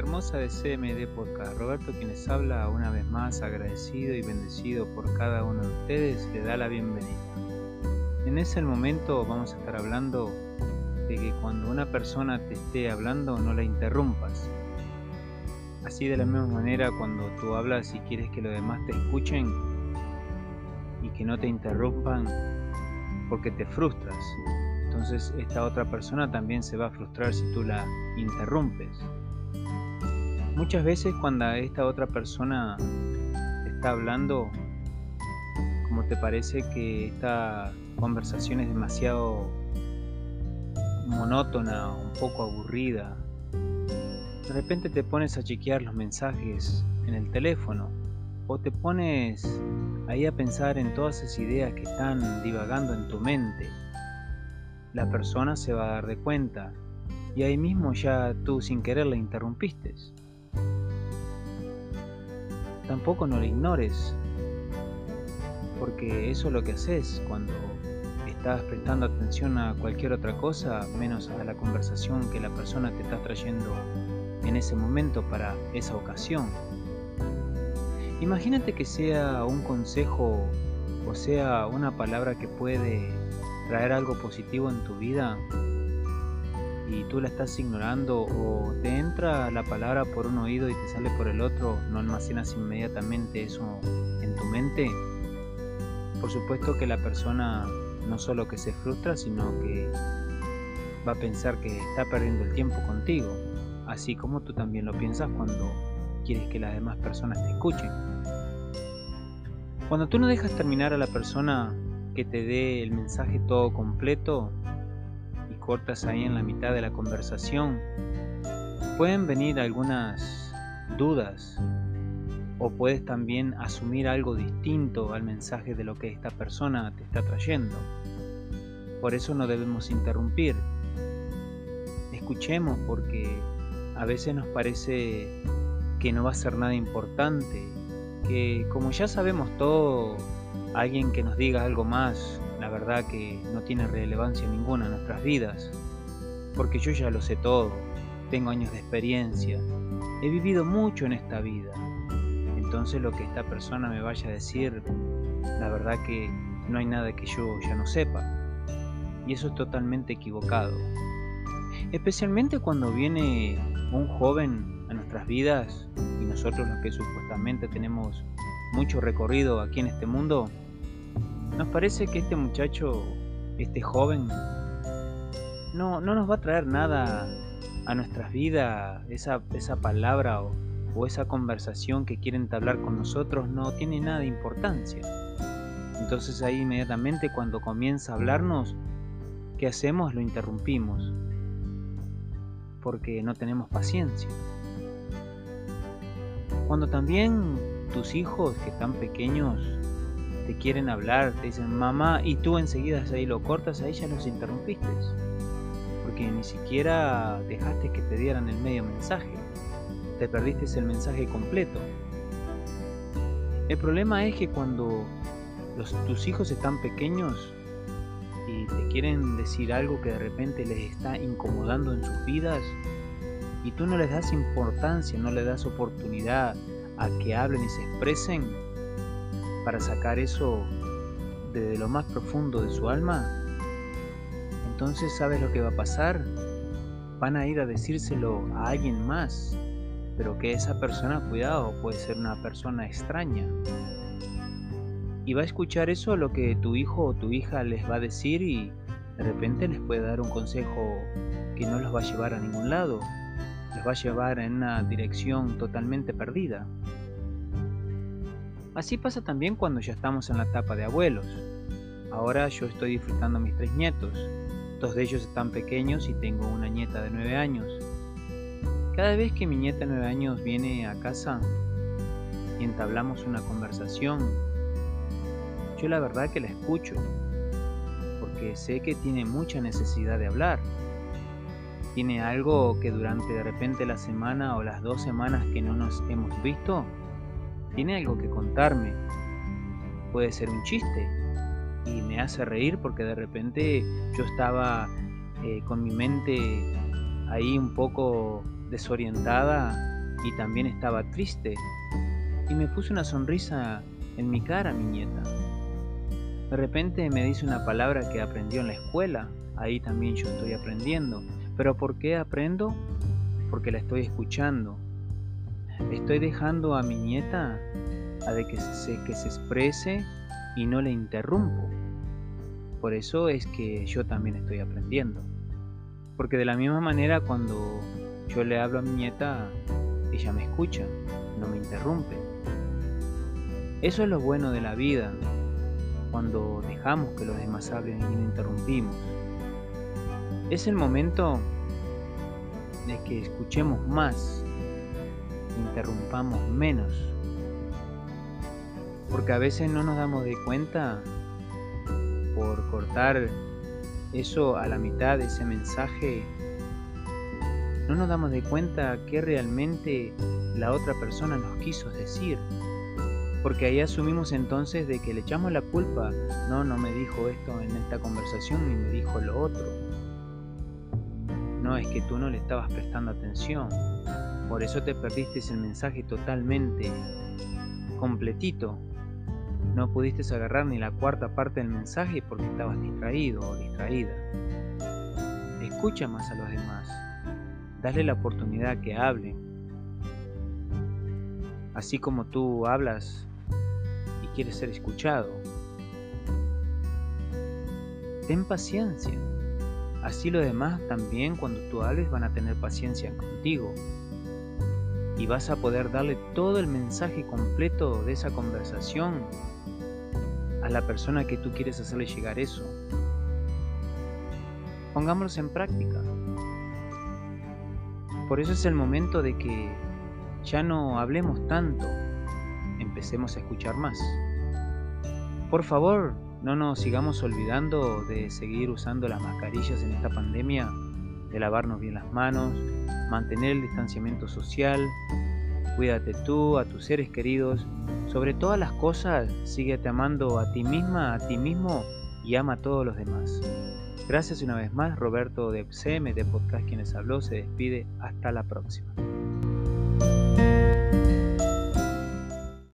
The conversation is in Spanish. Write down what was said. hermosa de CMD Podcast. Roberto, quienes habla, una vez más agradecido y bendecido por cada uno de ustedes, le da la bienvenida. En ese momento vamos a estar hablando de que cuando una persona te esté hablando no la interrumpas. Así de la misma manera, cuando tú hablas y quieres que los demás te escuchen y que no te interrumpan, porque te frustras. Entonces esta otra persona también se va a frustrar si tú la interrumpes. Muchas veces cuando esta otra persona te está hablando, como te parece que esta conversación es demasiado monótona, un poco aburrida, de repente te pones a chequear los mensajes en el teléfono o te pones ahí a pensar en todas esas ideas que están divagando en tu mente. La persona se va a dar de cuenta y ahí mismo ya tú sin querer la interrumpiste. Tampoco no la ignores, porque eso es lo que haces cuando estás prestando atención a cualquier otra cosa menos a la conversación que la persona te está trayendo en ese momento para esa ocasión. Imagínate que sea un consejo o sea una palabra que puede traer algo positivo en tu vida y tú la estás ignorando, o te entra la palabra por un oído y te sale por el otro. No almacenas inmediatamente eso en tu mente. Por supuesto que la persona no solo que se frustra, sino que va a pensar que está perdiendo el tiempo contigo, así como tú también lo piensas cuando quieres que las demás personas te escuchen. Cuando tú no dejas terminar a la persona que te dé el mensaje todo completo y cortas ahí en la mitad de la conversación, pueden venir algunas dudas o puedes también asumir algo distinto al mensaje de lo que esta persona te está trayendo. Por eso no debemos interrumpir. Escuchemos, porque a veces nos parece que no va a ser nada importante, que como ya sabemos todo, alguien que nos diga algo más, la verdad que no tiene relevancia ninguna en nuestras vidas, porque yo ya lo sé todo, tengo años de experiencia, he vivido mucho en esta vida, entonces lo que esta persona me vaya a decir, la verdad que no hay nada que yo ya no sepa, y eso es totalmente equivocado. Especialmente cuando viene un joven a nuestras vidas, y nosotros los que supuestamente tenemos mucho recorrido aquí en este mundo, nos parece que este muchacho, este joven, no nos va a traer nada a nuestras vidas. Esa palabra o esa conversación que quiere entablar con nosotros no tiene nada de importancia. Entonces ahí inmediatamente cuando comienza a hablarnos, ¿qué hacemos? Lo interrumpimos, porque no tenemos paciencia. Cuando también tus hijos que están pequeños te quieren hablar, te dicen mamá, y tú enseguida ahí lo cortas, ahí ya los interrumpiste, porque ni siquiera dejaste que te dieran el medio mensaje, te perdiste el mensaje completo. El problema es que cuando tus hijos están pequeños y te quieren decir algo que de repente les está incomodando en sus vidas y tú no les das importancia, no les das oportunidad a que hablen y se expresen para sacar eso desde lo más profundo de su alma, entonces ¿sabes lo que va a pasar? Van a ir a decírselo a alguien más, pero que esa persona, cuidado, puede ser una persona extraña, y va a escuchar eso, lo que tu hijo o tu hija les va a decir, y de repente les puede dar un consejo que no los va a llevar a ningún lado, los va a llevar en una dirección totalmente perdida. Así pasa también cuando ya estamos en la etapa de abuelos. Ahora yo estoy disfrutando a mis 3 nietos. 2 de ellos están pequeños y tengo una nieta de 9 años. Cada vez que mi nieta de 9 años viene a casa y entablamos una conversación, yo la verdad que la escucho, porque sé que tiene mucha necesidad de hablar. Tiene algo que durante de repente la semana o las 2 semanas que no nos hemos visto, tiene algo que contarme. Puede ser un chiste y me hace reír, porque de repente yo estaba con mi mente ahí un poco desorientada y también estaba triste, y me puse una sonrisa en mi cara, mi nieta. De repente me dice una palabra que aprendió en la escuela, ahí también yo estoy aprendiendo. ¿Pero por qué aprendo? Porque la estoy escuchando. Estoy dejando a mi nieta que se exprese y no le interrumpo. Por eso es que yo también estoy aprendiendo. Porque de la misma manera cuando yo le hablo a mi nieta, ella me escucha, no me interrumpe. Eso es lo bueno de la vida, cuando dejamos que los demás hablen y no interrumpimos. Es el momento de que escuchemos más, interrumpamos menos. Porque a veces no nos damos de cuenta por cortar eso a la mitad, ese mensaje. No nos damos de cuenta qué realmente la otra persona nos quiso decir. Porque ahí asumimos entonces de que le echamos la culpa. No me dijo esto en esta conversación ni me dijo lo otro. No, es que tú no le estabas prestando atención. Por eso te perdiste el mensaje totalmente, completito. No pudiste agarrar ni la cuarta parte del mensaje porque estabas distraído o distraída. Escucha más a los demás. Dale la oportunidad que hablen. Así como tú hablas y quieres ser escuchado. Ten paciencia. Así los demás también, cuando tú hables, van a tener paciencia contigo. Y vas a poder darle todo el mensaje completo de esa conversación a la persona que tú quieres hacerle llegar eso. Pongámoslos en práctica. Por eso es el momento de que ya no hablemos tanto, empecemos a escuchar más. Por favor, no nos sigamos olvidando de seguir usando las mascarillas en esta pandemia, de lavarnos bien las manos, mantener el distanciamiento social. Cuídate tú, a tus seres queridos. Sobre todas las cosas, síguete amando a ti misma, a ti mismo, y ama a todos los demás. Gracias una vez más. Roberto de CMD, Podcast Quienes Habló, se despide. Hasta la próxima.